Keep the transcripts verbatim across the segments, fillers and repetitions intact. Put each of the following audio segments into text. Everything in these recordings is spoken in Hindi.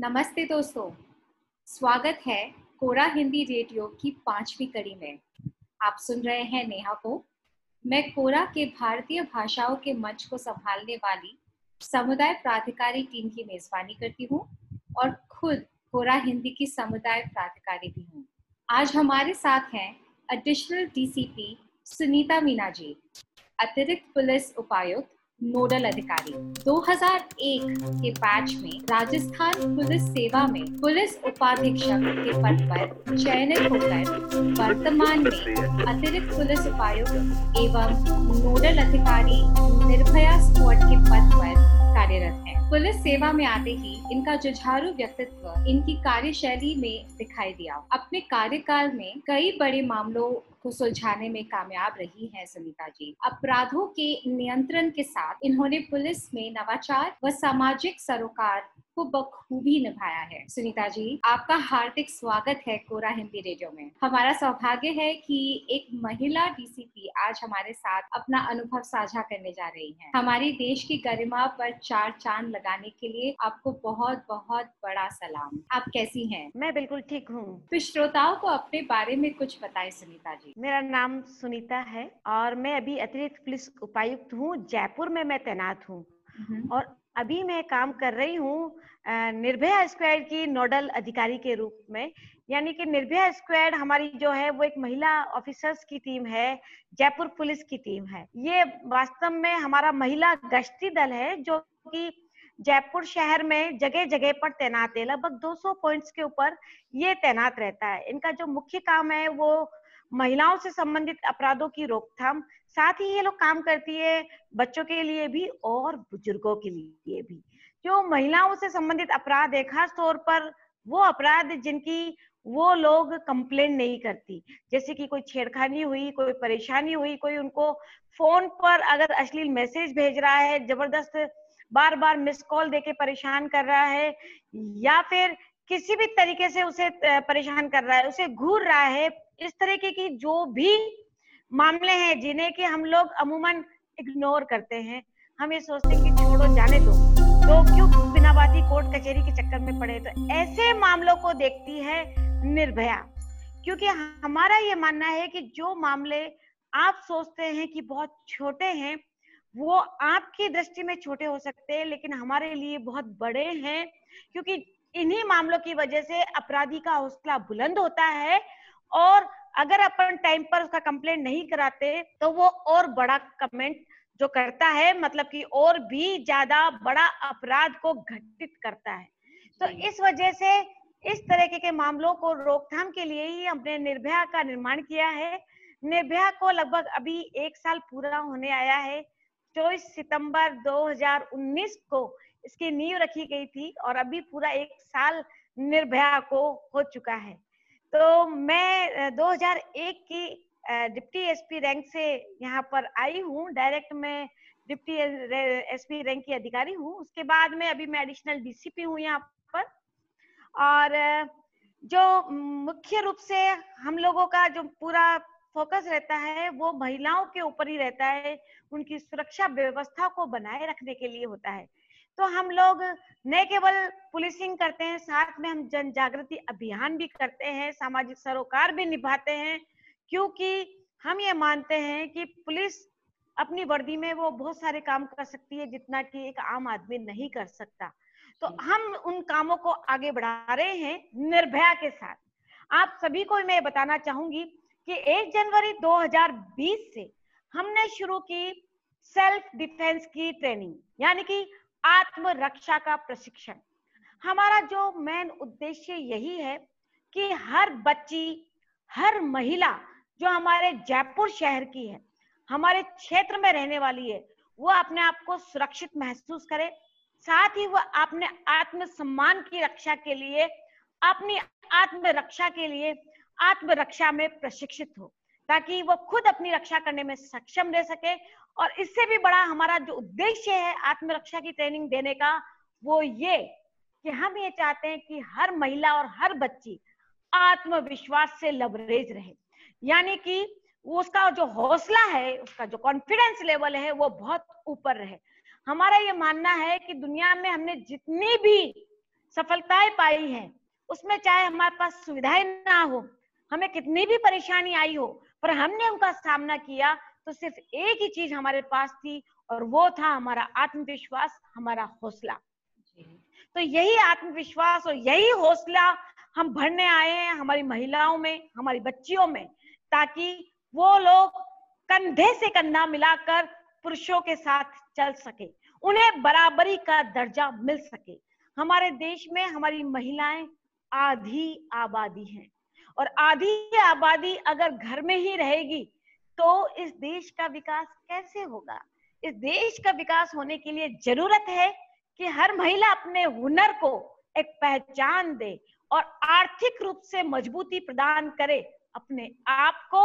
नमस्ते दोस्तों, स्वागत है कोरा हिंदी रेडियो की पांचवी कड़ी में। आप सुन रहे हैं नेहा को। मैं कोरा के भारतीय भाषाओं के मंच को संभालने वाली समुदाय प्राधिकारी टीम की मेजबानी करती हूँ और खुद कोरा हिंदी की समुदाय प्राधिकारी भी हूँ। आज हमारे साथ हैं एडिशनल डीसीपी सुनीता मीना जी, अतिरिक्त पुलिस उपायुक्त नोडल अधिकारी। दो हज़ार एक के बैच में राजस्थान पुलिस सेवा में पुलिस उपाधीक्षक के पद पर चयनित होकर वर्तमान में अतिरिक्त पुलिस उपायुक्त एवं नोडल अधिकारी निर्भया स्क्वाड के पद पर कार्यरत हैं। पुलिस सेवा में आते ही इनका जुझारू व्यक्तित्व इनकी कार्यशैली में दिखाई दिया। अपने कार्यकाल में कई बड़े मामलों को सुलझाने में कामयाब रही हैं सुनीता जी। अपराधों के नियंत्रण के साथ इन्होंने पुलिस में नवाचार व सामाजिक सरोकार को बखूबी निभाया है। सुनीता जी, आपका हार्दिक स्वागत है कोरा हिंदी रेडियो में। हमारा सौभाग्य है कि एक महिला डीसीपी आज हमारे साथ अपना अनुभव साझा करने जा रही हैं। हमारी देश की गरिमा पर चार चांद लगाने के लिए आपको बहुत बहुत बड़ा सलाम। आप कैसी हैं? मैं बिल्कुल ठीक हूँ। तो श्रोताओं को अपने बारे में कुछ बताए सुनीता जी। मेरा नाम सुनीता है और मैं अभी अतिरिक्त पुलिस उपायुक्त हूँ। जयपुर में मैं तैनात हूँ और अभी मैं काम कर रही हूँ निर्भया स्क्वाड की नोडल अधिकारी के रूप में। यानी कि निर्भया स्क्वाड हमारी जो है वो एक महिला ऑफिसर्स की टीम है, जयपुर पुलिस की टीम है। ये वास्तव में हमारा महिला गश्ती दल है जो कि जयपुर शहर में जगह जगह पर तैनात है। लगभग दो सौ पॉइंट्स के ऊपर ये तैनात रहता है। इनका जो मुख्य काम है वो महिलाओं से संबंधित अपराधों की रोकथाम, साथ ही ये लोग काम करती है बच्चों के लिए भी और बुजुर्गों के लिए भी। जो महिलाओं से संबंधित अपराध है, खास तौर पर वो अपराध जिनकी वो लोग कंप्लेन नहीं करती, जैसे कि कोई छेड़खानी हुई, कोई परेशानी हुई, कोई उनको फोन पर अगर अश्लील मैसेज भेज रहा है, जबरदस्त बार बार मिस कॉल देके परेशान कर रहा है, या फिर किसी भी तरीके से उसे परेशान कर रहा है, उसे घूर रहा है। इस तरीके की जो भी मामले हैं जिन्हें कि हम लोग अमूमन इग्नोर करते हैं, हम ये सोचते हैं कि छोड़ो जाने दो, तो क्यों बिना बात ही कोर्ट कचहरी के चक्कर में पड़े। तो ऐसे मामलों को देखती है निर्भया, क्योंकि हमारा ये मानना है कि जो मामले आप सोचते हैं कि बहुत छोटे हैं, वो आपकी दृष्टि में छोटे हो सकते हैं लेकिन हमारे लिए बहुत बड़े हैं, क्योंकि इन्हीं मामलों की वजह से अपराधी का हौसला बुलंद होता है और अगर अपन टाइम पर उसका कंप्लेंट नहीं कराते तो वो और बड़ा कमेंट जो करता है, मतलब कि और भी ज्यादा बड़ा अपराध को घटित करता है। तो इस वजह से इस तरह के मामलों को रोकथाम के लिए ही हमने निर्भया का निर्माण किया है। निर्भया को लगभग अभी एक साल पूरा होने आया है। चौबीस सितंबर दो हज़ार उन्नीस को इसकी नींव रखी गई थी और अभी पूरा एक साल निर्भया को हो चुका है। तो मैं दो हज़ार एक की डिप्टी एसपी रैंक से यहाँ पर आई हूँ। डायरेक्ट मैं डिप्टी एसपी रैंक की अधिकारी हूँ। उसके बाद में अभी मैं एडिशनल डीसीपी हूँ यहाँ पर। और जो मुख्य रूप से हम लोगों का जो पूरा फोकस रहता है वो महिलाओं के ऊपर ही रहता है, उनकी सुरक्षा व्यवस्था को बनाए रखने के लिए होता है। तो हम लोग न केवल पुलिसिंग करते हैं, साथ में हम जन जागृति अभियान भी करते हैं, सामाजिक सरोकार भी निभाते हैं, क्योंकि हम ये मानते हैं कि पुलिस अपनी वर्दी में वो बहुत सारे काम कर सकती है जितना कि एक आम आदमी नहीं कर सकता। तो हम उन कामों को आगे बढ़ा रहे हैं निर्भया के साथ। आप सभी को मैं बताना चाहूंगी कि एक जनवरी दो हज़ार बीस से हमने शुरू की सेल्फ डिफेंस की ट्रेनिंग, यानी कि आत्मरक्षा का प्रशिक्षण। हमारा जो मेन उद्देश्य यही है कि हर बच्ची, हर महिला जो हमारे जयपुर शहर की है, हमारे क्षेत्र में रहने वाली है, वो अपने आप को सुरक्षित महसूस करे, साथ ही वह अपने आत्मसम्मान की रक्षा के लिए, अपनी आत्मरक्षा के लिए आत्मरक्षा में प्रशिक्षित हो, ताकि वो खुद अपनी रक्षा करने में सक्षम रह सके। और इससे भी बड़ा हमारा जो उद्देश्य है आत्मरक्षा की ट्रेनिंग देने का, वो ये कि हम ये चाहते हैं कि हर महिला और हर बच्ची आत्मविश्वास से लबरेज रहे, यानी कि उसका जो हौसला है, उसका जो कॉन्फिडेंस लेवल है, वो बहुत ऊपर रहे। हमारा ये मानना है कि दुनिया में हमने जितनी भी सफलताएं पाई हैं, उसमें चाहे हमारे पास सुविधाएं ना हो, हमें कितनी भी परेशानी आई हो, पर हमने उनका सामना किया तो सिर्फ एक ही चीज हमारे पास थी और वो था हमारा आत्मविश्वास, हमारा हौसला। तो यही आत्मविश्वास और यही हौसला हम भरने आए हैं हमारी महिलाओं में, हमारी बच्चियों में, ताकि वो लोग कंधे से कंधा मिलाकर पुरुषों के साथ चल सके, उन्हें बराबरी का दर्जा मिल सके। हमारे देश में हमारी महिलाएं आधी आबादी हैं और आधी आबादी अगर घर में ही रहेगी तो इस देश का विकास कैसे होगा? इस देश का विकास होने के लिए जरूरत है कि हर महिला अपने हुनर को एक पहचान दे और आर्थिक रूप से मजबूती प्रदान करे अपने आप को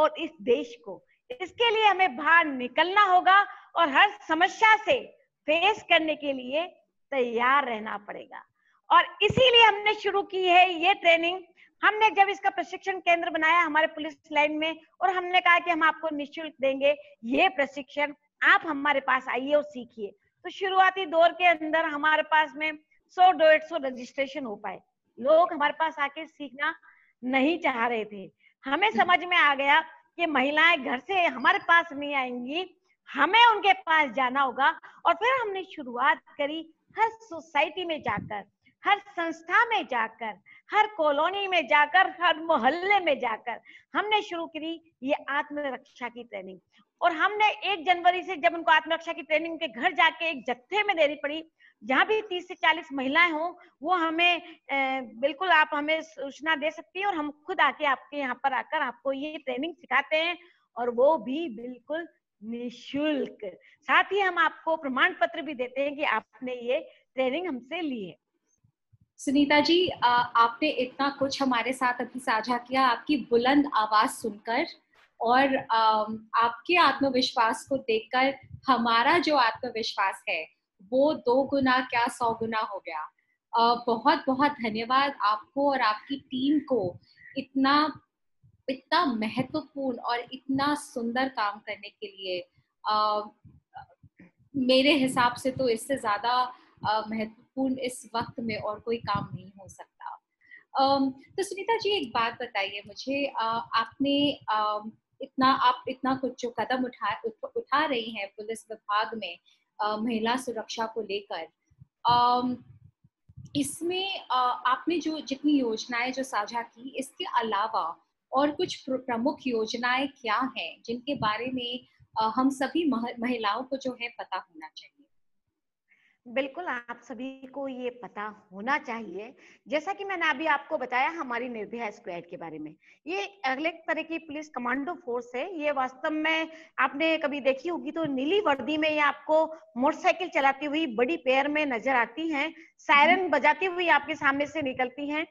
और इस देश को। इसके लिए हमें बाहर निकलना होगा और हर समस्या से फेस करने के लिए तैयार रहना पड़ेगा। और इसीलिए हमने शुरू की है ये ट्रेनिंग। हमने जब इसका प्रशिक्षण केंद्र बनाया हमारे पुलिस लाइन में, और हमने कहा कि हम आपको निःशुल्क देंगे ये प्रशिक्षण, आप हमारे पास आइए और सीखिए। तो शुरुआती दौर के अंदर हमारे पास में सौ डेढ़ सौ रजिस्ट्रेशन हो पाए। लोग हमारे पास आके सीखना नहीं चाह रहे थे। हमें समझ में आ गया कि महिलाएं घर से हमारे पास नहीं आएंगी, हमें उनके पास जाना होगा। और फिर हमने शुरुआत करी हर सोसाइटी में जाकर, हर संस्था में जाकर, हर कॉलोनी में जाकर, हर मोहल्ले में जाकर हमने शुरू करी ये आत्मरक्षा की ट्रेनिंग। और हमने एक जनवरी से जब उनको आत्मरक्षा की ट्रेनिंग उनके घर जाके एक जत्थे में देनी पड़ी, जहाँ भी तीस से चालीस महिलाएं हों, वो हमें ए, बिल्कुल आप हमें सूचना दे सकती हैं और हम खुद आके आपके यहाँ पर आकर आपको ये ट्रेनिंग सिखाते हैं, और वो भी बिल्कुल निःशुल्क। साथ ही हम आपको प्रमाण पत्र भी देते हैं कि आपने ये ट्रेनिंग हमसे ली है। सुनीता जी, आपने इतना कुछ हमारे साथ अभी साझा किया, आपकी बुलंद आवाज सुनकर और आपके आत्मविश्वास को देखकर हमारा जो आत्मविश्वास है वो दो गुना क्या सौ गुना हो गया। बहुत बहुत धन्यवाद आपको और आपकी टीम को इतना इतना महत्वपूर्ण और इतना सुंदर काम करने के लिए। मेरे हिसाब से तो इससे ज़्यादा महत्वपूर्ण इस वक्त में और कोई काम नहीं हो सकता। तो सुनीता जी, एक बात बताइए मुझे, आपने इतना आप इतना कुछ जो कदम उठा उठा रही हैं पुलिस विभाग में महिला सुरक्षा को लेकर, इसमें आपने जो जितनी योजनाएं जो साझा की, इसके अलावा और कुछ प्रमुख योजनाएं क्या हैं जिनके बारे में हम सभी महिलाओं को जो है पता होना चाहिए? बिल्कुल, आप सभी को ये पता होना चाहिए। जैसा कि मैंने अभी आपको बताया हमारी निर्भया स्क्वाड के बारे में, ये अगले तरह की पुलिस कमांडो फोर्स है। ये वास्तव में आपने कभी देखी होगी तो नीली वर्दी में ये आपको मोटरसाइकिल चलाती हुई बड़ी पेयर में नजर आती हैं, सायरन बजाती हुई आपके सामने से निकलती हैं।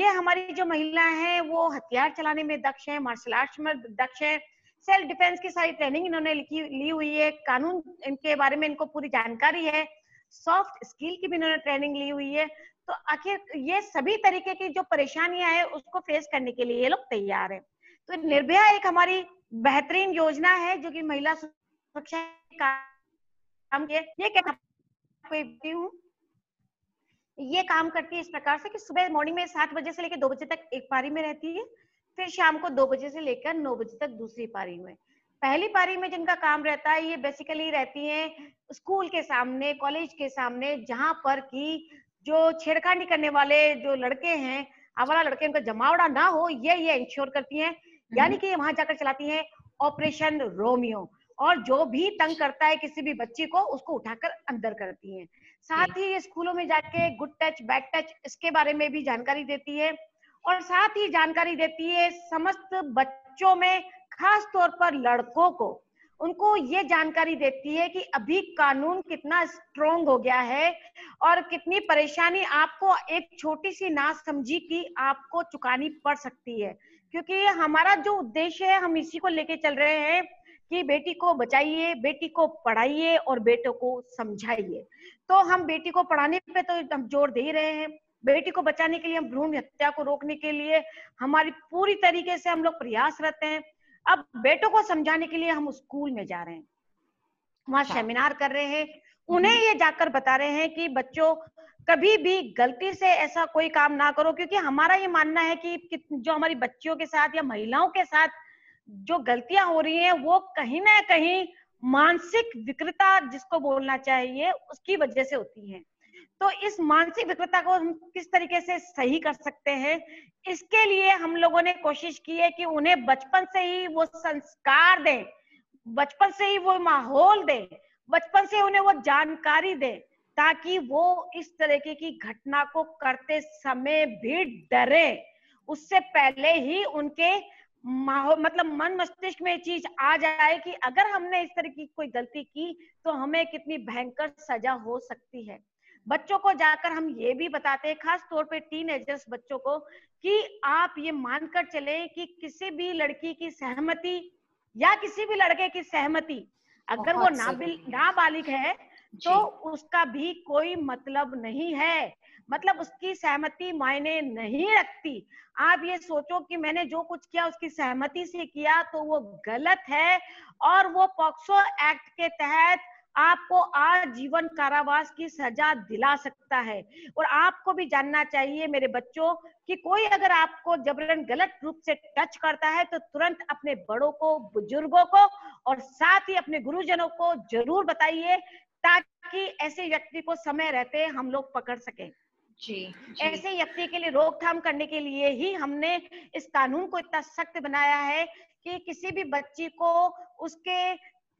ये हमारी जो महिला है वो हथियार चलाने में दक्ष है, मार्शल आर्ट्स में दक्ष है, सेल्फ डिफेंस की सारी ट्रेनिंग इन्होंने लिखी ली हुई है, कानून इनके बारे में इनको पूरी जानकारी है, सॉफ्ट स्किल की भी इन्होंने ट्रेनिंग ली हुई है। तो आखिर ये सभी तरीके की जो परेशानियां हैं उसको फेस करने के लिए ये लोग तैयार हैं। तो निर्भया एक हमारी बेहतरीन योजना है जो कि महिला सुरक्षा काम के ये कहती हूँ ये काम करती है इस प्रकार से कि सुबह मॉर्निंग में सात बजे से लेकर दो बजे तक एक पारी में रहती है, फिर शाम को दो बजे से लेकर नौ बजे तक दूसरी पारी में। पहली पारी में जिनका काम रहता है ये बेसिकली रहती हैं स्कूल के सामने, कॉलेज के सामने, जहाँ पर कि जो छेड़खानी करने वाले जो लड़के हैं, आवारा लड़के, उनका जमावड़ा ना हो, ये ये इंश्योर करती हैं। यानी कि वहां जाकर चलाती हैं ऑपरेशन रोमियो, और जो भी तंग करता है किसी भी बच्ची को उसको उठाकर अंदर करती हैं। साथ ही ये स्कूलों में जाके गुड टच, बैड टच, इसके बारे में भी जानकारी देती है, और साथ ही जानकारी देती है समस्त बच्चों में, खास तौर पर लड़कों को, उनको ये जानकारी देती है कि अभी कानून कितना स्ट्रोंग हो गया है और कितनी परेशानी आपको एक छोटी सी नासमझी की आपको चुकानी पड़ सकती है। क्योंकि हमारा जो उद्देश्य है हम इसी को लेके चल रहे हैं कि बेटी को बचाइए, बेटी को पढ़ाइए और बेटों को समझाइए। तो हम बेटी को पढ़ाने पे तो हम जोर दे रहे हैं, बेटी को बचाने के लिए, हम भ्रूण हत्या को रोकने के लिए हमारी पूरी तरीके से हम लोग प्रयासरत हैं। अब बेटों को समझाने के लिए हम स्कूल में जा रहे हैं, वहां सेमिनार कर रहे हैं, उन्हें ये जाकर बता रहे हैं कि बच्चों कभी भी गलती से ऐसा कोई काम ना करो, क्योंकि हमारा ये मानना है कि जो हमारी बच्चियों के साथ या महिलाओं के साथ जो गलतियां हो रही हैं वो कहीं ना कहीं मानसिक विकृता जिसको बोलना चाहिए उसकी वजह से होती है। तो इस मानसिक विकृता को हम किस तरीके से सही कर सकते हैं, इसके लिए हम लोगों ने कोशिश की है कि उन्हें बचपन से ही वो संस्कार दें, बचपन से ही वो माहौल दें, बचपन से उन्हें वो जानकारी दें, ताकि वो इस तरीके की घटना को करते समय भी डरे, उससे पहले ही उनके मतलब मन मस्तिष्क में चीज आ जाए कि अगर हमने इस तरह की कोई गलती की तो हमें कितनी भयंकर सजा हो सकती है। बच्चों को जाकर हम ये भी बताते हैं, खास तौर पे टीनेजर्स बच्चों को, कि आप ये मानकर चलें कि किसी भी लड़की की सहमति या किसी भी लड़के की सहमति अगर वो नाबालिग है तो उसका भी कोई मतलब नहीं है, मतलब उसकी सहमति मायने नहीं रखती। आप ये सोचो कि मैंने जो कुछ किया उसकी सहमति से किया तो वो गलत है, और वो पॉक्सो एक्ट के तहत आपको आजीवन कारावास की सजा दिला सकता है। और आपको भी जानना चाहिए मेरे बच्चों कि कोई अगर आपको जबरन गलत रूप से टच करता है तो तुरंत अपने बड़ों को, बुजुर्गों को और साथ ही अपने गुरुजनों को जरूर बताइए, ताकि ऐसे व्यक्ति को समय रहते हम लोग पकड़ सकें। जी, जी। ऐसे व्यक्ति के लिए रोकथाम करने के लिए ही हमने इस कानून को इतना सख्त बनाया है कि किसी भी बच्ची को उसके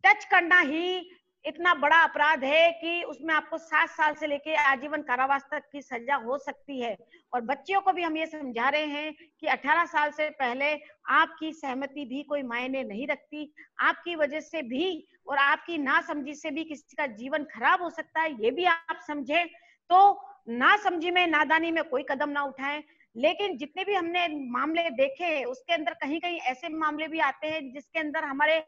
टच करना ही इतना बड़ा अपराध है कि उसमें आपको सात साल से लेके आजीवन कारावास तक की सजा हो सकती है। और बच्चियों को भी हम ये समझा रहे हैं कि अठारह साल से पहले आपकी सहमति भी कोई मायने नहीं रखती, आपकी वजह से भी और आपकी नासमझी से भी किसी का जीवन खराब हो सकता है, ये भी आप समझें। तो नासमझी में, नादानी में कोई कदम ना उठाएं। लेकिन जितने भी हमने मामले देखे उसके अंदर कहीं कहीं ऐसे मामले भी आते हैं जिसके अंदर हमारे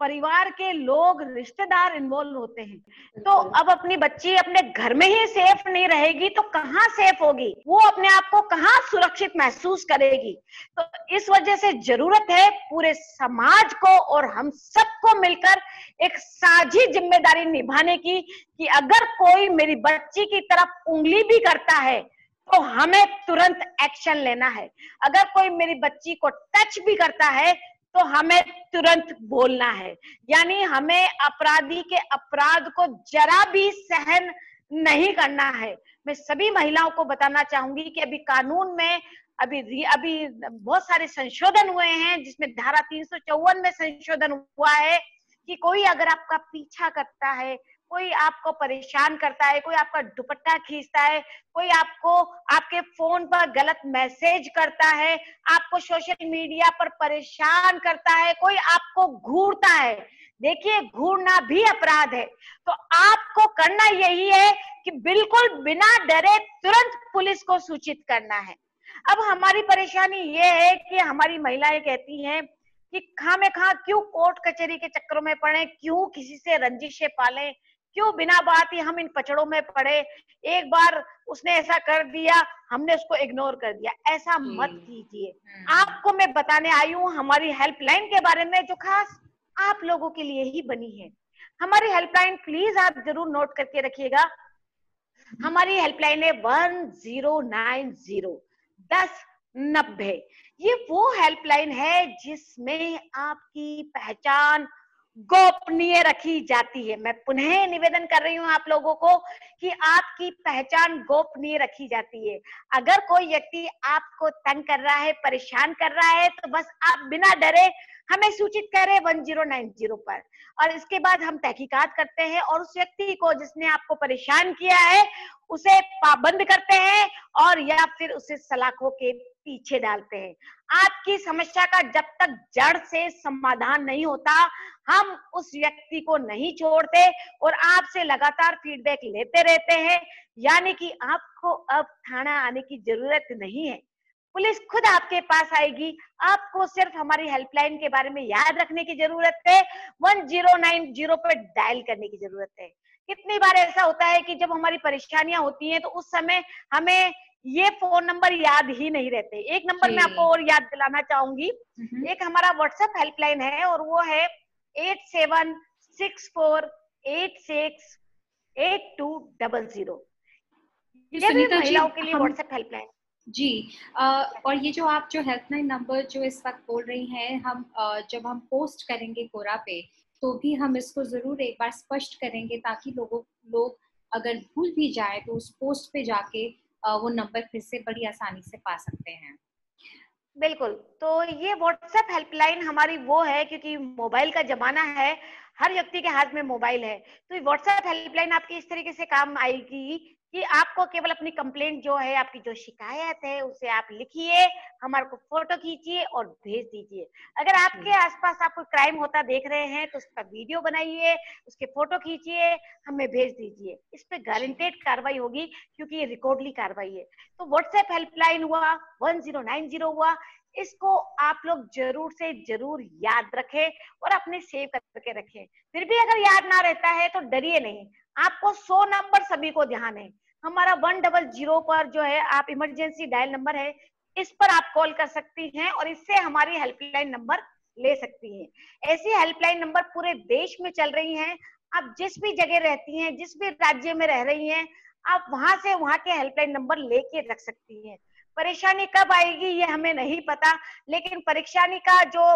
परिवार के लोग, रिश्तेदार इन्वॉल्व होते हैं। तो अब अपनी बच्ची अपने घर में ही सेफ नहीं रहेगी तो कहाँ सेफ होगी, वो अपने आप को कहाँ सुरक्षित महसूस करेगी। तो इस वजह से जरूरत है पूरे समाज को और हम सबको मिलकर एक साझी जिम्मेदारी निभाने की कि अगर कोई मेरी बच्ची की तरफ उंगली भी करता है तो हमें तुरंत एक्शन लेना है, अगर कोई मेरी बच्ची को टच भी करता है तो हमें तुरंत बोलना है। यानी हमें अपराधी के अपराध को जरा भी सहन नहीं करना है। मैं सभी महिलाओं को बताना चाहूंगी कि अभी कानून में अभी अभी बहुत सारे संशोधन हुए हैं, जिसमें धारा तीन सौ चौवन में संशोधन हुआ है कि कोई अगर आपका पीछा करता है, कोई आपको परेशान करता है, कोई आपका दुपट्टा खींचता है, कोई आपको आपके फोन पर गलत मैसेज करता है, आपको सोशल मीडिया पर परेशान करता है, कोई आपको घूरता है, देखिए घूरना भी अपराध है। तो आपको करना यही है कि बिल्कुल बिना डरे तुरंत पुलिस को सूचित करना है। अब हमारी परेशानी ये है कि हमारी महिलाएं कहती हैं कि खामखा क्यों कोर्ट कचहरी के चक्करों में पड़े, क्यों किसी से रंजिशें पालें, क्यों बिना बात ही हम इन पचड़ों में पड़े, एक बार उसने ऐसा कर दिया हमने उसको इग्नोर कर दिया। ऐसा मत कीजिए। आपको मैं बताने आई हूँ हमारी हेल्पलाइन के बारे में, जो खास आप लोगों के लिए ही बनी है। हमारी हेल्पलाइन प्लीज आप जरूर नोट करके रखिएगा। हमारी हेल्पलाइन है वन जीरो नाइन जीरो, दस नब्बे। ये वो हेल्पलाइन है जिसमें आपकी पहचान गोपनीय रखी जाती है। मैं पुनः निवेदन कर रही हूँ आप लोगों को कि आपकी पहचान गोपनीय रखी जाती है। अगर कोई व्यक्ति आपको तंग कर रहा है, परेशान कर रहा है, तो बस आप बिना डरे हमें सूचित करें वन जीरो नाइन जीरो पर, और इसके बाद हम तहकीकात करते हैं और उस व्यक्ति को जिसने आपको परेशान किया है उसे पाबंद करते हैं और या फिर उसे सलाखों के पीछे डालते हैं। आपकी समस्या का जब तक जड़ से समाधान नहीं होता हम उस व्यक्ति को नहीं छोड़ते और आपसे लगातार फीडबैक लेते रहते हैं। यानी कि आपको अब थाना आने की जरूरत नहीं है, पुलिस खुद आपके पास आएगी। आपको सिर्फ हमारी हेल्पलाइन के बारे में याद रखने की जरूरत है, वन जीरो नाइन जीरो पर डायल करने की जरूरत है। कितनी बार ऐसा होता है कि जब हमारी परेशानियां होती हैं तो उस समय हमें ये फोन नंबर याद ही नहीं रहते। एक नंबर मैं आपको और याद दिलाना चाहूंगी, एक हमारा व्हाट्सएप हेल्पलाइन है और वो है eight seven six four eight six eight two double zero. Sunita ji, महिलाओं के लिए व्हाट्सएप हेल्पलाइन जी आ, और ये जो आप जो हेल्पलाइन नंबर जो इस वक्त बोल रही हैं, हम आ, जब हम पोस्ट करेंगे कोरा पे तो भी हम इसको जरूर एक बार स्पष्ट करेंगे ताकि लोगों लोग अगर भूल भी जाए तो उस पोस्ट पे जाके आ, वो नंबर फिर से बड़ी आसानी से पा सकते हैं। बिल्कुल, तो ये व्हाट्सएप हेल्पलाइन हमारी वो है, क्योंकि मोबाइल का जमाना है, हर व्यक्ति के हाथ में मोबाइल है, तो ये व्हाट्सएप हेल्पलाइन आपकी इस तरीके से काम आएगी कि आपको केवल अपनी कंप्लेंट जो है, आपकी जो शिकायत है, उसे आप लिखिए, हमारे को फोटो खींचिए और भेज दीजिए। अगर आपके आसपास आप कोई क्राइम होता देख रहे हैं तो उसका वीडियो बनाइए, उसके फोटो खींचिए, हमें भेज दीजिए। इस पे गारंटेड कार्रवाई होगी क्योंकि ये रिकॉर्डली कार्रवाई है। तो व्हाट्सएप हेल्पलाइन हुआ, वन जीरो नाइन जीरो हुआ, इसको आप लोग जरूर से जरूर याद रखें और अपने सेव करके रखें। फिर भी अगर याद ना रहता है तो डरिए नहीं, आपको सौ नंबर सभी को ध्यान है। हमारा वन डबल जीरो पर जो है, आप इमरजेंसी डायल नंबर है, इस पर आप कॉल कर सकती हैं और इससे हमारी हेल्पलाइन नंबर ले सकती हैं। ऐसी हेल्पलाइन नंबर पूरे देश में चल रही हैं। आप जिस भी जगह रहती हैं, जिस भी राज्य में रह रही हैं, आप वहां से वहां के हेल्पलाइन नंबर लेके रख सकती हैं। परेशानी कब आएगी ये हमें नहीं पता, लेकिन परेशानी का जो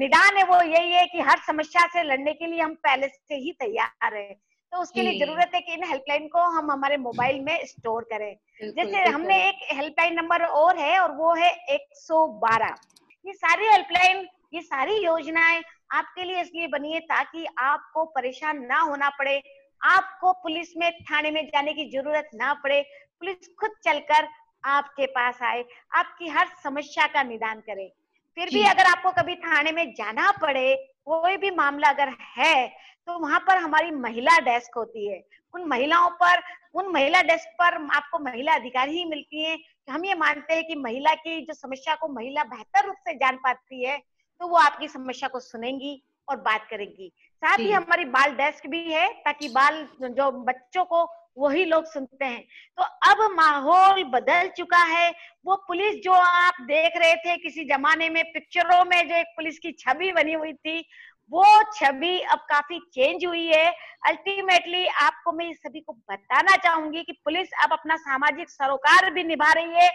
निदान है वो यही है कि हर समस्या से लड़ने के लिए हम पहले से ही तैयार हैं। तो उसके लिए जरूरत है कि इन हेल्पलाइन को हम हमारे मोबाइल में स्टोर करें। जैसे हमने एक हेल्पलाइन नंबर और है और वो है एक सौ बारह। ये सारी हेल्पलाइन, ये सारी योजनाएं आपके लिए इसलिए बनी है ताकि आपको परेशान ना होना पड़े, आपको पुलिस में, थाने में जाने की जरूरत ना पड़े, पुलिस खुद चलकर आपके पास आए, आपकी हर समस्या का निदान करे। फिर भी अगर आपको कभी थाने में जाना पड़े, कोई भी मामला अगर है, तो वहां पर हमारी महिला डेस्क होती है। उन महिलाओं पर, उन महिला डेस्क पर आपको महिला अधिकारी ही मिलती है। हम ये मानते हैं कि महिला की जो समस्या को महिला बेहतर रूप से जान पाती है, तो वो आपकी समस्या को सुनेंगी और बात करेंगी। साथ ही हमारी बाल डेस्क भी है, ताकि बाल जो बच्चों को वही लोग सुनते हैं। तो अब माहौल बदल चुका है। वो पुलिस जो आप देख रहे थे किसी जमाने में पिक्चरों में, जो एक पुलिस की छवि बनी हुई थी, वो छवि अब काफी चेंज हुई है। अल्टीमेटली आपको मैं सभी को बताना चाहूंगी कि पुलिस अब अपना सामाजिक सरोकार भी निभा रही है।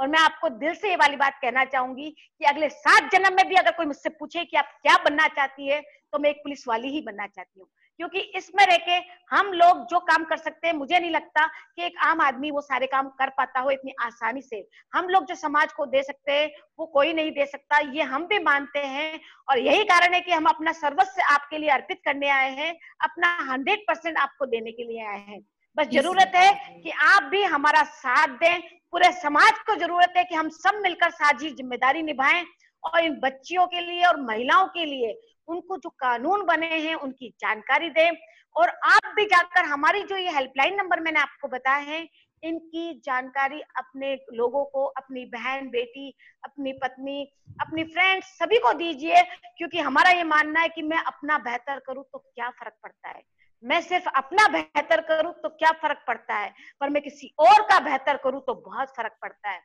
और मैं आपको दिल से ये वाली बात कहना चाहूंगी कि अगले सात जन्म में भी अगर कोई मुझसे पूछे कि आप क्या बनना चाहती है, तो मैं एक पुलिस वाली ही बनना चाहती हूँ, क्योंकि इसमें रह के हम लोग जो काम कर सकते हैं, मुझे नहीं लगता कि एक आम आदमी वो सारे काम कर पाता हो इतनी आसानी से। हम लोग जो समाज को दे सकते हैं वो कोई नहीं दे सकता, ये हम भी मानते हैं। और यही कारण है कि हम अपना सर्वस्व आपके लिए अर्पित करने आए हैं, अपना हंड्रेड परसेंट आपको देने के लिए आए हैं। बस जरूरत है कि आप भी हमारा साथ दें। पूरे समाज को जरूरत है कि हम सब मिलकर साझी जिम्मेदारी निभाएं और इन बच्चियों के लिए और महिलाओं के लिए उनको जो कानून बने हैं उनकी जानकारी दें। और आप भी जाकर हमारी जो ये हेल्पलाइन नंबर मैंने आपको बताए हैं, इनकी जानकारी अपने लोगों को, अपनी बहन बेटी, अपनी पत्नी, अपनी फ्रेंड, सभी को दीजिए, क्योंकि हमारा ये मानना है कि मैं अपना बेहतर करूँ तो क्या फर्क पड़ता है, मैं सिर्फ अपना बेहतर करूं तो क्या फर्क पड़ता है, पर मैं किसी और का बेहतर करूं तो बहुत फर्क पड़ता है।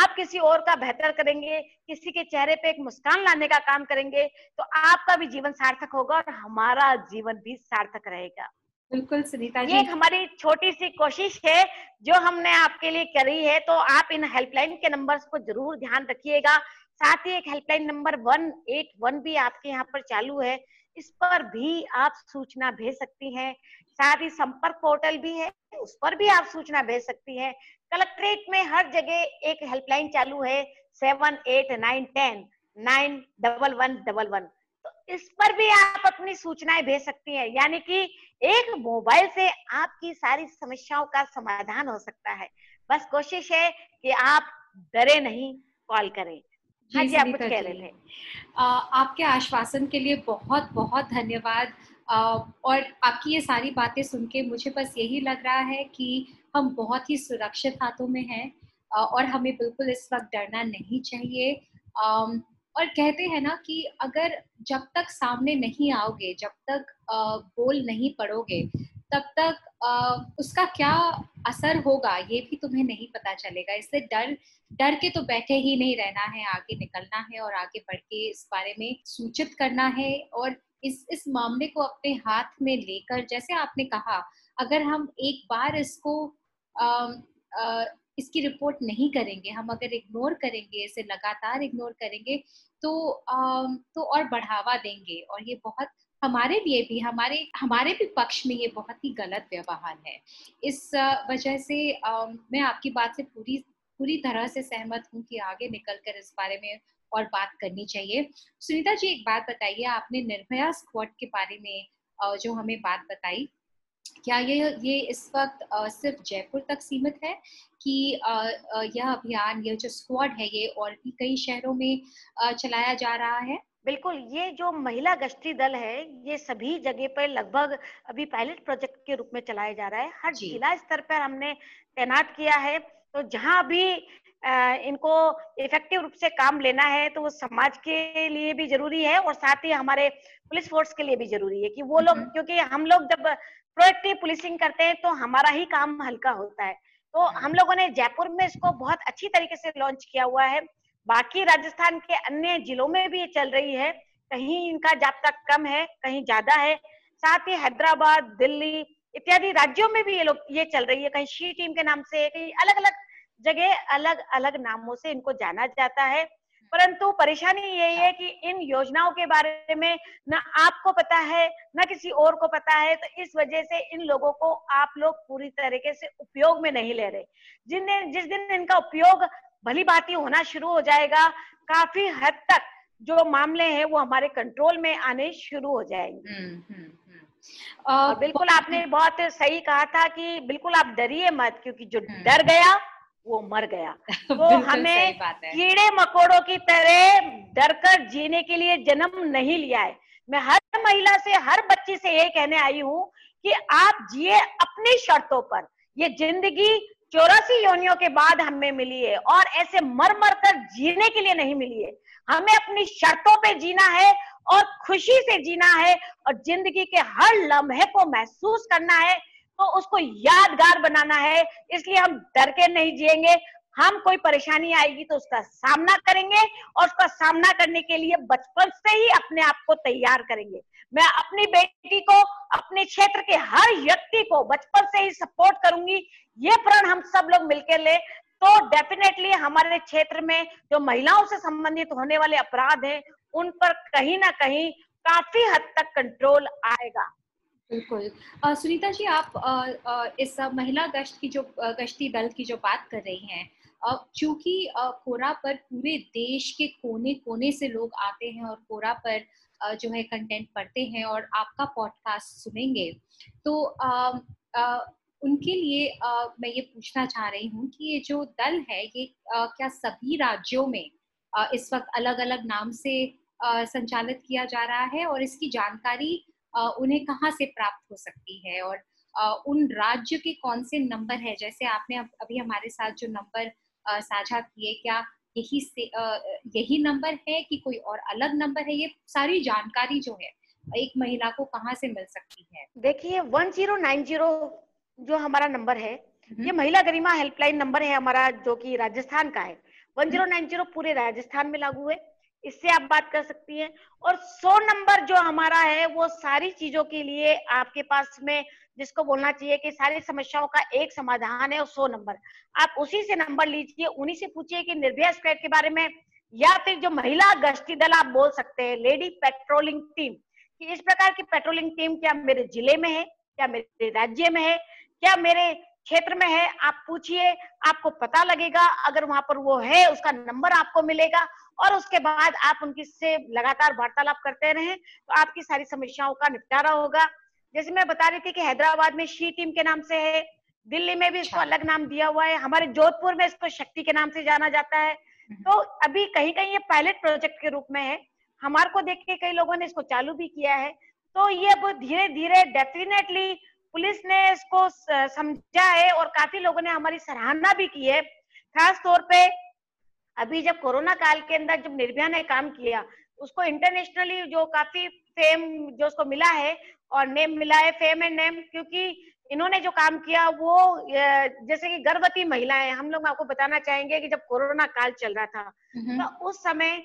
आप किसी और का बेहतर करेंगे, किसी के चेहरे पे एक मुस्कान लाने का काम करेंगे, तो आपका भी जीवन सार्थक होगा और हमारा जीवन भी सार्थक रहेगा। बिल्कुल सुनीता जी, ये एक हमारी छोटी सी कोशिश है जो हमने आपके लिए करी है। तो आप इन हेल्पलाइन के नंबर्स को जरूर ध्यान रखिएगा। साथ ही एक helpline number one eight one भी आपके यहाँ पर चालू है, इस पर भी आप सूचना भेज सकती हैं। साथ ही संपर्क पोर्टल भी है, उस पर भी आप सूचना भेज सकती हैं। कलेक्ट्रेट में हर जगह एक हेल्पलाइन चालू है, seven eight nine ten nine double one double one, तो इस पर भी आप अपनी सूचनाएं भेज सकती हैं। यानी कि एक मोबाइल से आपकी सारी समस्याओं का समाधान हो सकता है। बस कोशिश है कि आप डरे नहीं, कॉल करें। हाँ जी, आप कुछ कह रहे थे। आपके आश्वासन के लिए बहुत बहुत धन्यवाद। और आपकी ये सारी बातें सुन के मुझे बस यही लग रहा है कि हम बहुत ही सुरक्षित हाथों में हैं और हमें बिल्कुल इस वक्त डरना नहीं चाहिए। और कहते हैं ना कि अगर जब तक सामने नहीं आओगे, जब तक बोल नहीं पड़ोगे, तब तक उसका क्या असर होगा ये भी तुम्हें नहीं पता चलेगा। इससे डर डर के तो बैठे ही नहीं रहना है, आगे निकलना है और आगे बढ़ के इस बारे में सूचित करना है। और इस इस मामले को अपने हाथ में लेकर, जैसे आपने कहा, अगर हम एक बार इसको इसकी रिपोर्ट नहीं करेंगे, हम अगर इग्नोर करेंगे, इसे लगातार इग्नोर करेंगे तो तो और बढ़ावा देंगे, और ये बहुत हमारे लिए भी, हमारे हमारे भी पक्ष में ये बहुत ही गलत व्यवहार है। इस वजह से मैं आपकी बात से पूरी पूरी तरह से सहमत हूँ कि आगे निकलकर इस बारे में और बात करनी चाहिए। सुनीता जी, एक बात बताइए, आपने निर्भया स्क्वाड के बारे में जो हमें बात बताई, क्या ये ये इस वक्त सिर्फ जयपुर तक सीमित है कि यह अभियान, ये जो स्क्वाड है, ये और भी कई शहरों में चलाया जा रहा है? बिल्कुल, ये जो महिला गश्ती दल है ये सभी जगह पर लगभग अभी पायलट प्रोजेक्ट के रूप में चलाया जा रहा है। हर जिला स्तर पर हमने तैनात किया है, तो जहाँ भी इनको इफेक्टिव रूप से काम लेना है तो वो समाज के लिए भी जरूरी है और साथ ही हमारे पुलिस फोर्स के लिए भी जरूरी है कि वो लोग, क्योंकि हम लोग जब प्रोएक्टिव पुलिसिंग करते हैं तो हमारा ही काम हल्का होता है। तो हम लोगों ने जयपुर में इसको बहुत अच्छी तरीके से लॉन्च किया हुआ है, बाकी राजस्थान के अन्य जिलों में भी ये चल रही है, कहीं इनका जाब्ता कम है, कहीं ज्यादा है। साथ ही हैदराबाद, दिल्ली इत्यादि राज्यों में भी ये लोग ये चल रही है, कहीं शी टीम के नाम से, कहीं अलग अलग जगह अलग अलग नामों से इनको जाना जाता है। परंतु परेशानी यही है कि इन योजनाओं के बारे में ना आपको पता है ना किसी और को पता है, तो इस वजह से इन लोगों को आप लोग पूरी तरीके से उपयोग में नहीं ले रहे। जिस दिन जिस दिन इनका उपयोग भली भांति होना शुरू हो जाएगा, काफी हद तक जो मामले हैं वो हमारे कंट्रोल में आने शुरू हो जाएंगे। हम्म हम्म और बिल्कुल आपने बहुत सही कहा था कि बिल्कुल आप डरिए मत, क्योंकि जो डर गया वो मर गया। तो हमें कीड़े मकोड़ों की तरह डरकर जीने के लिए जन्म नहीं लिया है। मैं हर महिला से, हर बच्ची से ये कहने आई हूँ कि आप जिए अपनी शर्तों पर। ये जिंदगी चौरासी योनियों के बाद हमें मिली है और ऐसे मर मर कर जीने के लिए नहीं मिली है। हमें अपनी शर्तों पे जीना है और खुशी से जीना है और जिंदगी के हर लम्हे को महसूस करना है, तो उसको यादगार बनाना है। इसलिए हम डर के नहीं जिएंगे, हम कोई परेशानी आएगी तो उसका सामना करेंगे और उसका सामना करने के लिए बचपन से ही अपने आप को तैयार करेंगे। मैं अपनी बेटी को, अपने क्षेत्र के हर व्यक्ति को बचपन से ही सपोर्ट करूंगी। ये प्रण हम सब लोग मिलकर ले तो डेफिनेटली हमारे क्षेत्र में जो महिलाओं से संबंधित होने वाले अपराध हैं उन पर कहीं ना कहीं काफी हद तक कंट्रोल आएगा। बिल्कुल। सुनीता जी, आप इस महिला गश्त की, जो गश्ती दल की जो बात कर रही हैं, चूंकि कोरा पर पूरे देश के कोने कोने से लोग आते हैं और कोरा पर जो है कंटेंट पढ़ते हैं और आपका पॉडकास्ट सुनेंगे, तो उनके लिए मैं ये पूछना चाह रही हूँ कि ये जो दल है ये क्या सभी राज्यों में इस वक्त अलग अलग नाम से संचालित किया जा रहा है, और इसकी जानकारी उन्हें कहाँ से प्राप्त हो सकती है, और उन राज्य के कौन से नंबर है? जैसे आपने अभी हमारे साथ जो नंबर साझा किए, क्या यही से यही नंबर है कि कोई और अलग नंबर है? ये सारी जानकारी जो है एक महिला को कहाँ से मिल सकती है? देखिए, वन जीरो नाइन जीरो जो हमारा नंबर है, ये महिला गरिमा हेल्पलाइन नंबर है हमारा, जो कि राजस्थान का है। वन जीरो नाइन जीरो पूरे राजस्थान में लागू है, इससे आप बात कर सकती हैं। और सौ नंबर जो हमारा है वो सारी चीजों के लिए आपके पास में, जिसको बोलना चाहिए कि सारी समस्याओं का एक समाधान है, और सौ नंबर आप उसी से नंबर लीजिए, उन्हीं से पूछिए कि निर्भया स्क्वाड के बारे में, या फिर जो महिला गश्ती दल आप बोल सकते हैं, लेडी पेट्रोलिंग टीम, कि इस प्रकार की पेट्रोलिंग टीम क्या मेरे जिले में है, क्या मेरे राज्य में है, क्या मेरे क्षेत्र में है, आप पूछिए, आपको पता लगेगा। अगर वहां पर वो है, उसका नंबर आपको मिलेगा, और उसके बाद आप उनकी से लगातार वार्तालाप करते रहें तो आपकी सारी समस्याओं का निपटारा होगा। जैसे मैं बता रही थी कि हैदराबाद में शी टीम के नाम से है, दिल्ली में भी इसको अलग नाम दिया हुआ है, हमारे जोधपुर में इसको शक्ति के नाम से जाना जाता है। तो अभी कहीं कहीं ये पायलट प्रोजेक्ट के रूप में है, हमारे को देख के कई लोगों ने इसको चालू भी किया है। तो ये अब धीरे धीरे डेफिनेटली पुलिस ने इसको समझा है और काफी लोगों ने हमारी सराहना भी की है। खास तौर पे अभी जब कोरोना काल के अंदर जब निर्भया ने काम किया, उसको इंटरनेशनली जो काफी फेम जो उसको मिला है और नेम मिला है, फेम एंड नेम, क्योंकि इन्होंने जो काम किया वो जैसे कि गर्भवती महिलाएं, हम लोग आपको बताना चाहेंगे कि जब कोरोना काल चल रहा था तो उस समय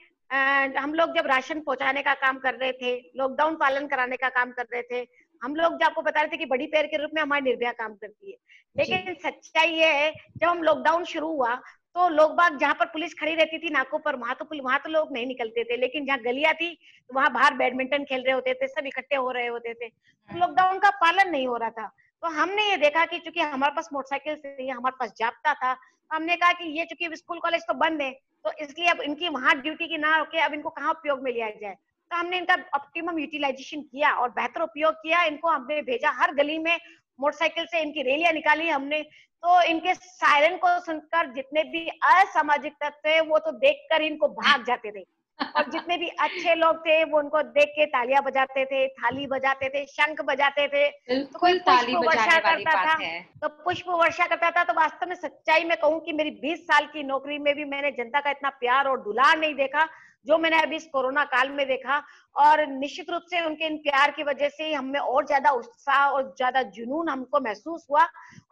हम लोग जब राशन पहुंचाने का काम कर रहे थे, लॉकडाउन पालन कराने का काम कर रहे थे, हम लोग जो आपको बता रहे थे कि बड़ी पैर के रूप में हमारी निर्भया काम करती है, लेकिन सच्चाई ये है जब हम लॉकडाउन शुरू हुआ तो लोग बाग जहाँ पर पुलिस खड़ी रहती थी नाकों पर वहां तो वहां तो लोग नहीं निकलते थे, लेकिन जहाँ गलियां थी तो वहां बाहर बैडमिंटन खेल रहे होते थे, सब इकट्ठे हो रहे होते थे, तो लॉकडाउन का पालन नहीं हो रहा था। तो हमने ये देखा कि चूंकि हमारे पास मोटरसाइकिल थी, हमारे पास जाब्ता था, तो हमने कहा कि ये चूंकि स्कूल कॉलेज तो बंद है तो इसलिए अब इनकी वहां ड्यूटी की ना होके अब इनको कहाँ उपयोग में लिया जाए। तो हमने इनका ऑप्टिमम यूटिलाइजेशन किया और बेहतर उपयोग किया। इनको हमने भेजा हर गली में, मोटरसाइकिल से इनकी रैलियां निकाली हमने, तो इनके सायरन को सुनकर जितने भी असामाजिक तत्व थे वो तो देखकर इनको भाग जाते थे और जितने भी अच्छे लोग थे वो उनको देख के तालियां बजाते थे, थाली बजाते थे, शंख बजाते थे, तो कोई पुष्प वर्षा करता था तो पुष्प वर्षा करता था। तो वास्तव में सच्चाई में कहूँ कि मेरी बीस साल की नौकरी में भी मैंने जनता का इतना प्यार और दुलार नहीं देखा जो मैंने अभी इस कोरोना काल में देखा। और निश्चित रूप से उनके इन प्यार की वजह से ही हमें और ज्यादा उत्साह और ज्यादा जुनून हमको महसूस हुआ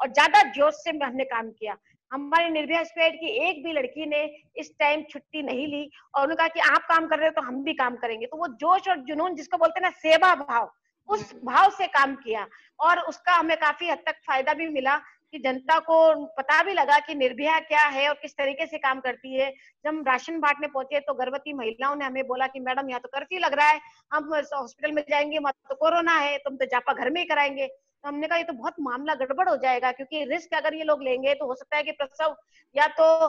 और ज्यादा जोश से हमने काम किया। हमारे निर्भया स्क्वाड की एक भी लड़की ने इस टाइम छुट्टी नहीं ली और उन्होंने कहा कि आप काम कर रहे हो तो हम भी काम करेंगे। तो वो जोश और जुनून जिसको बोलते हैं ना सेवा भाव, उस भाव से काम किया और उसका हमें काफी हद तक फायदा भी मिला कि जनता को पता भी लगा कि निर्भया क्या है और किस तरीके से काम करती है। जब हम राशन बांटने पहुंचे तो गर्भवती महिलाओं ने हमें बोला कि मैडम यहाँ तो कर्फ्यू लग रहा है, हम हॉस्पिटल में जाएंगे वहां तो कोरोना है, तो हम तो जापा घर में ही कराएंगे। तो हमने कहा ये तो बहुत मामला गड़बड़ हो जाएगा क्योंकि रिस्क अगर ये लोग लेंगे तो हो सकता है कि प्रसव या तो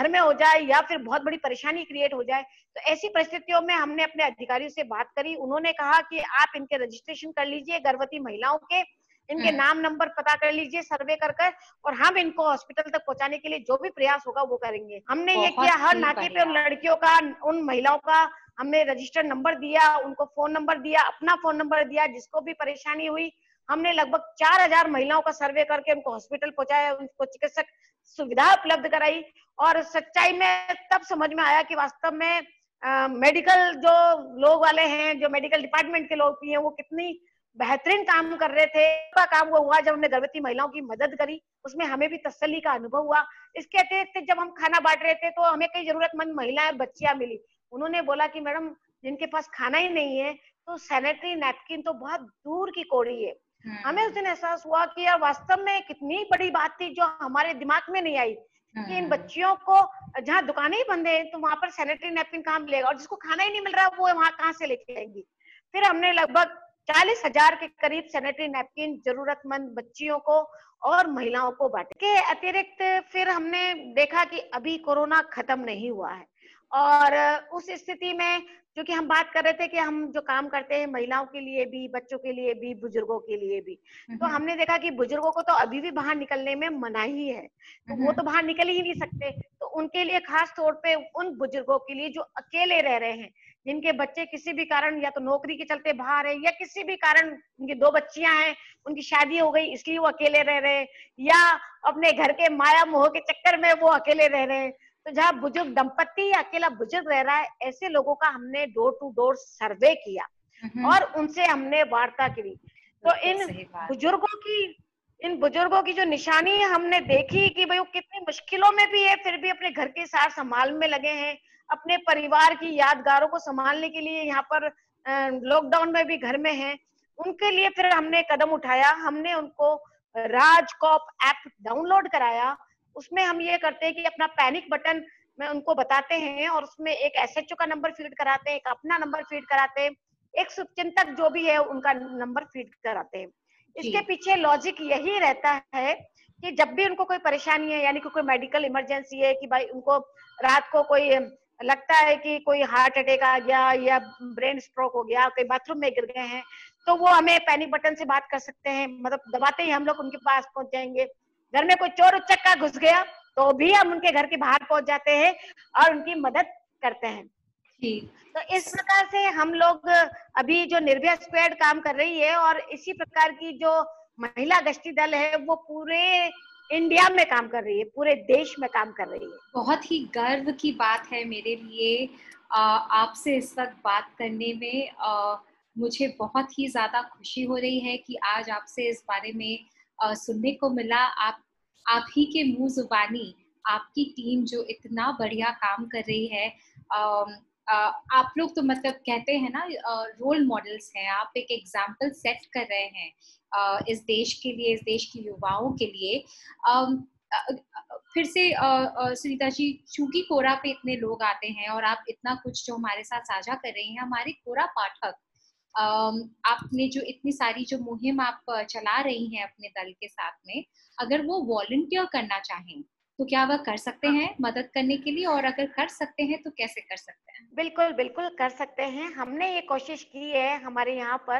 घर में हो जाए या फिर बहुत बड़ी परेशानी क्रिएट हो जाए। तो ऐसी परिस्थितियों में हमने अपने अधिकारियों से बात करी, उन्होंने कहा कि आप इनके रजिस्ट्रेशन कर लीजिए, गर्भवती महिलाओं के इनके नाम नंबर पता कर लीजिए, सर्वे कर कर और हम इनको हॉस्पिटल तक पहुंचाने के लिए जो भी प्रयास होगा वो करेंगे। हमने ये किया, हर नाके पे उन लड़कियों का, उन महिलाओं का हमने रजिस्टर नंबर दिया, उनको फोन नंबर दिया, अपना फोन नंबर दिया, जिसको भी परेशानी हुई। हमने लगभग चार हजार महिलाओं का सर्वे करके उनको हॉस्पिटल पहुंचाया, उनको चिकित्सक सुविधा उपलब्ध कराई। और सच्चाई में तब समझ में आया कि वास्तव में आ, मेडिकल जो लोग वाले हैं, जो मेडिकल डिपार्टमेंट के लोग भी हैं, वो कितनी बेहतरीन काम कर रहे थे। का काम वो हुआ जब हमने गर्भवती महिलाओं की मदद करी, उसमें हमें भी तसल्ली का अनुभव हुआ। इसके अतिरिक्त जब हम खाना बांट रहे थे तो हमें कई जरूरतमंद महिलाएं, बच्चियां मिली, उन्होंने बोला कि मैडम जिनके पास खाना ही नहीं है तो सैनिटरी नैपकिन तो बहुत दूर की कौड़ी है। हमें उस दिन एहसास हुआ कि यार वास्तव में कितनी बड़ी बात थी जो हमारे दिमाग में नहीं आई कि इन बच्चियों को जहाँ दुकानें ही बंद है तो वहां पर सैनिटरी नैपकिन कहाँ मिलेगा और जिसको खाना ही नहीं मिल रहा वो वहां कहाँ से लेके आएंगी। फिर हमने लगभग चालीस हजार के करीब सैनिटरी नैपकिन जरूरतमंद बच्चियों को और महिलाओं को बांटे। के अतिरिक्त फिर हमने देखा कि अभी कोरोना खत्म नहीं हुआ है और उस स्थिति में क्योंकि हम बात कर रहे थे कि हम जो काम करते हैं महिलाओं के लिए भी, बच्चों के लिए भी, बुजुर्गों के लिए भी, तो हमने देखा कि बुजुर्गों को तो अभी भी बाहर निकलने में मनाही है, तो वो तो बाहर निकल ही नहीं सकते। तो उनके लिए खास तौर पे उन बुजुर्गों के लिए जो अकेले रह रहे हैं, जिनके बच्चे किसी भी कारण या तो नौकरी के चलते बाहर है या किसी भी कारण उनकी दो बच्चियां हैं, उनकी शादी हो गई इसलिए वो अकेले रह रहे हैं या अपने घर के माया मोह के चक्कर में वो अकेले रह रहे हैं। तो जहाँ बुजुर्ग दंपत्ति या अकेला बुजुर्ग रह रहा है, ऐसे लोगों का हमने डोर टू डोर सर्वे किया और उनसे हमने वार्ता करी। तो इन बुजुर्गों की इन बुजुर्गों की जो निशानी हमने देखी कि भाई वो कितनी मुश्किलों में भी है फिर भी अपने घर के सार संभाल में लगे हैं, अपने परिवार की यादगारों को संभालने के लिए यहाँ पर लॉकडाउन में भी घर में हैं, उनके लिए फिर हमने कदम उठाया। हमने उनको राजकॉप ऐप डाउनलोड कराया, उसमें हम ये करते हैं कि अपना पैनिक बटन में उनको बताते हैं और उसमें एक एसएचओ का नंबर फीड कराते हैं, एक अपना नंबर फीड कराते हैं, एक शुभचिंतक जो भी है उनका नंबर फीड कराते हैं। इसके पीछे लॉजिक यही रहता है कि जब भी उनको कोई परेशानी है, यानी कि कोई मेडिकल इमरजेंसी है कि भाई उनको रात को कोई लगता है कि कोई हार्ट अटैक आ गया या ब्रेन स्ट्रोक हो गया, कोई बाथरूम में गिर गए हैं, तो वो हमें पैनिक बटन से बात कर सकते हैं, मतलब दबाते ही हम लोग उनके पास पहुंच जाएंगे। घर में कोई चोर उचक्का घुस गया तो भी हम उनके घर के बाहर पहुंच जाते हैं और उनकी मदद करते हैं। तो इस प्रकार से हम लोग अभी जो निर्भया स्क्वाड काम कर रही है और इसी प्रकार की जो महिला गश्ती दल है वो पूरे इंडिया में काम कर रही है, पूरे देश में काम कर रही है। बहुत ही गर्व की बात है मेरे लिए आपसे इस वक्त बात करने में। आ, मुझे बहुत ही ज्यादा खुशी हो रही है कि आज आपसे इस बारे में आ, सुनने को मिला। आप आप ही के मुंह जुबानी आपकी टीम जो इतना बढ़िया काम कर रही है, आ, आप लोग तो मतलब कहते हैं ना रोल मॉडल्स हैं, आप एक एग्जाम्पल सेट कर रहे हैं इस देश के लिए, इस देश के युवाओं के लिए। फिर से सुनीता जी, चूंकि कोरा पे इतने लोग आते हैं और आप इतना कुछ जो हमारे साथ साझा कर रही हैं, हमारे कोरा पाठक, आपने जो इतनी सारी जो मुहिम आप चला रही हैं अपने दल के साथ में, अगर वो वॉलंटियर करना चाहें तो क्या वह कर सकते हैं मदद करने के लिए, और अगर कर सकते हैं तो कैसे कर सकते हैं? बिल्कुल बिल्कुल कर सकते हैं। हमने ये कोशिश की है हमारे यहाँ पर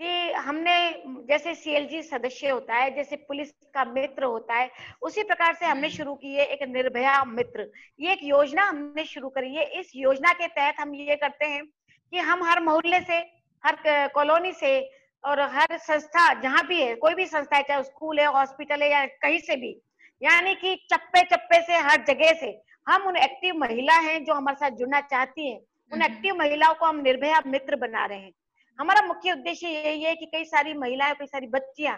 कि हमने जैसे सीएलजी सदस्य होता है, जैसे पुलिस का मित्र होता है, उसी प्रकार से हमने शुरू की है एक निर्भया मित्र। ये एक योजना हमने शुरू करी है। इस योजना के तहत हम ये करते हैं कि हम हर मोहल्ले से, हर कॉलोनी से और हर संस्था, जहाँ भी है, कोई भी संस्था है, चाहे स्कूल है, हॉस्पिटल है या कहीं से भी, यानी कि चप्पे चप्पे से, हर जगह से हम उन एक्टिव महिला हैं जो हमारे साथ जुड़ना चाहती हैं, उन एक्टिव महिलाओं को हम निर्भया मित्र बना रहे हैं। हमारा मुख्य उद्देश्य यही है कि कई सारी महिलाएं, कई सारी बच्चियां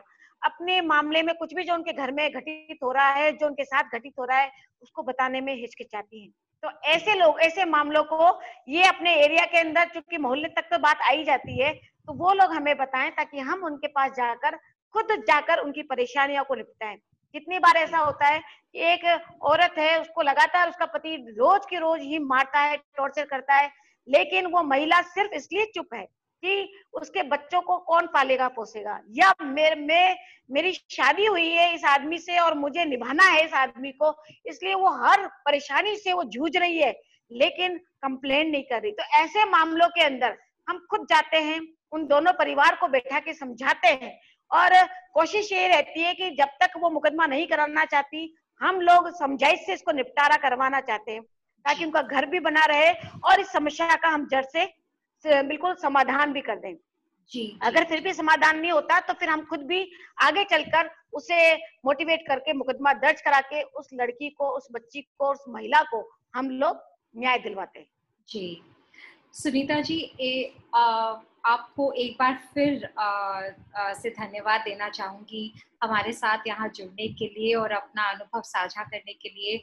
अपने मामले में कुछ भी जो उनके घर में घटित हो रहा है, जो उनके साथ घटित हो रहा है, उसको बताने में हिचकिचाती हैं। तो ऐसे लोग, ऐसे मामलों को ये अपने एरिया के अंदर, चूंकि मोहल्ले तक तो बात आई जाती है, तो वो लोग हमें बताएं ताकि हम उनके पास जाकर, खुद जाकर उनकी परेशानियों को निपटाएं। कितनी बार ऐसा होता है कि एक औरत है, उसको लगातार उसका पति रोज की रोज ही मारता है, टॉर्चर करता है, लेकिन वो महिला सिर्फ इसलिए चुप है कि उसके बच्चों को कौन पालेगा पोसेगा, या मेरे में मेरी शादी हुई है इस आदमी से और मुझे निभाना है इस आदमी को, इसलिए वो हर परेशानी से वो जूझ रही है लेकिन कंप्लेन नहीं कर रही। तो ऐसे मामलों के अंदर हम खुद जाते हैं, उन दोनों परिवार को बैठा के समझाते हैं, और कोशिश ये रहती है कि जब तक वो मुकदमा नहीं कराना चाहती, हम लोग समझाइश से इसको निपटारा करवाना चाहते हैं ताकि उनका घर भी बना रहे और इस समस्या का हम जड़ से बिल्कुल समाधान भी कर दें। जी, अगर फिर भी समाधान नहीं होता तो फिर हम खुद भी आगे चलकर उसे मोटिवेट करके, मुकदमा दर्ज करा के उस लड़की को, उस बच्ची को, उस महिला को हम लोग न्याय दिलवाते हैं। जी सुनीता जी, ए, आ... आपको एक बार फिर आ, आ, से धन्यवाद देना चाहूँगी हमारे साथ यहाँ जुड़ने के लिए और अपना अनुभव साझा करने के लिए।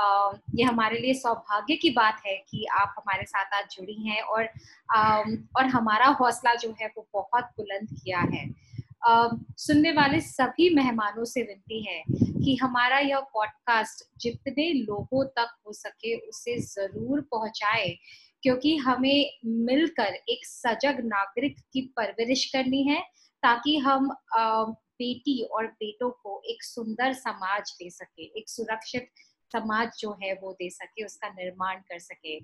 आ, ये हमारे लिए सौभाग्य की बात है कि आप हमारे साथ आज जुड़ी हैं और आ, और हमारा हौसला जो है वो बहुत बुलंद किया है। आ, सुनने वाले सभी मेहमानों से विनती है कि हमारा यह पॉडकास्ट जितने लोगों तक हो सके उसे ज़रूर पहुँचाए, क्योंकि हमें मिलकर एक सजग नागरिक की परवरिश करनी है ताकि हम बेटी और बेटों को एक सुंदर समाज दे सके, एक सुरक्षित समाज जो है वो दे सके, उसका निर्माण कर सके।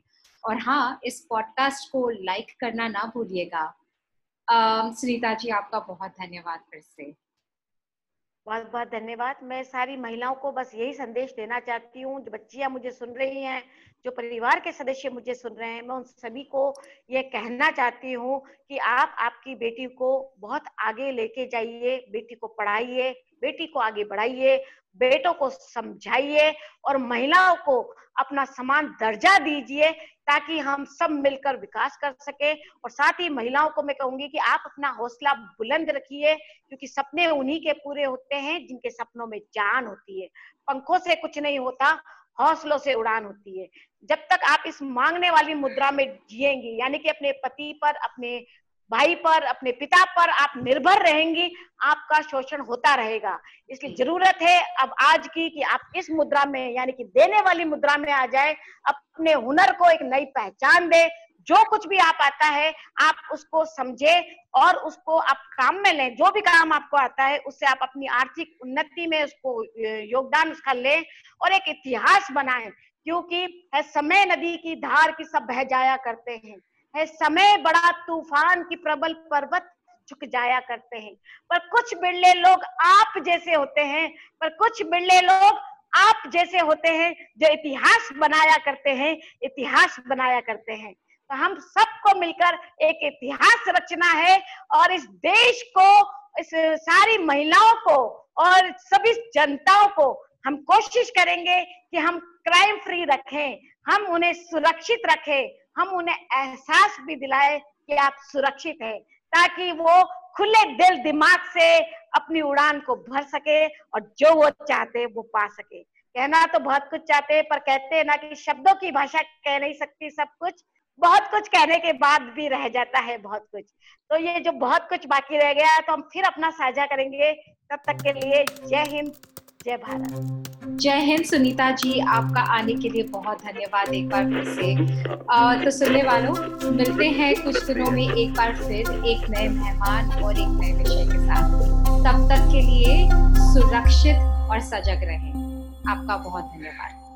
और हाँ, इस पॉडकास्ट को लाइक करना ना भूलिएगा। सुनीता जी, आपका बहुत धन्यवाद फिर से। बहुत बहुत धन्यवाद। मैं सारी महिलाओं को बस यही संदेश देना चाहती हूँ, जो बच्चियां मुझे सुन रही हैं, जो परिवार के सदस्य मुझे सुन रहे हैं, मैं उन सभी को ये कहना चाहती हूँ कि आप आपकी बेटी को बहुत आगे लेके जाइए, बेटी को पढ़ाइए, बेटी को आगे बढ़ाइए, बेटों को समझाइए और महिलाओं को अपना समान दर्जा दीजिए ताकि हम सब मिलकर विकास कर सके। और साथ ही महिलाओं को मैं कहूंगी कि आप अपना हौसला बुलंद रखिए, क्योंकि सपने उन्हीं के पूरे होते हैं जिनके सपनों में जान होती है। पंखों से कुछ नहीं होता, हौसलों से उड़ान होती है। जब तक आप इस मांगने वाली मुद्रा में जिएंगी, यानी कि अपने पति पर, अपने भाई पर, अपने पिता पर आप निर्भर रहेंगी, आपका शोषण होता रहेगा। इसलिए जरूरत है अब आज की कि आप इस मुद्रा में, यानी कि देने वाली मुद्रा में आ जाए, अपने हुनर को एक नई पहचान दे, जो कुछ भी आप आता है आप उसको समझे और उसको आप काम में लें, जो भी काम आपको आता है उससे आप अपनी आर्थिक उन्नति में उसको योगदान उसका लें और एक इतिहास बनाएं, क्योंकि है समय नदी की धार की सब बह जाया करते हैं, है समय बड़ा तूफान की प्रबल पर्वत झुक जाया करते हैं, पर कुछ बिरले लोग आप जैसे होते हैं, पर कुछ बिरले लोग आप जैसे होते हैं जो इतिहास बनाया करते हैं, इतिहास बनाया करते हैं। तो हम सबको मिलकर एक इतिहास रचना है और इस देश को, इस सारी महिलाओं को और सभी जनताओं को हम कोशिश करेंगे कि हम क्राइम फ्री रखें, हम उन्हें सुरक्षित रखें, हम उन्हें एहसास भी दिलाए कि आप सुरक्षित हैं, ताकि वो खुले दिल दिमाग से अपनी उड़ान को भर सके और जो वो चाहते वो पा सके। कहना तो बहुत कुछ चाहते हैं, पर कहते हैं ना कि शब्दों की भाषा कह नहीं सकती सब कुछ, बहुत कुछ कहने के बाद भी रह जाता है बहुत कुछ, तो ये जो बहुत कुछ बाकी रह गया तो हम फिर अपना साझा करेंगे। तब तक के लिए जय हिंद, जय भारत। जय हिंद सुनीता जी, आपका आने के लिए बहुत धन्यवाद एक बार फिर से। आ, तो सुनने वालों, मिलते हैं कुछ दिनों में एक बार फिर एक नए मेहमान और एक नए विषय के साथ। तब तक के लिए सुरक्षित और सजग रहें। आपका बहुत धन्यवाद।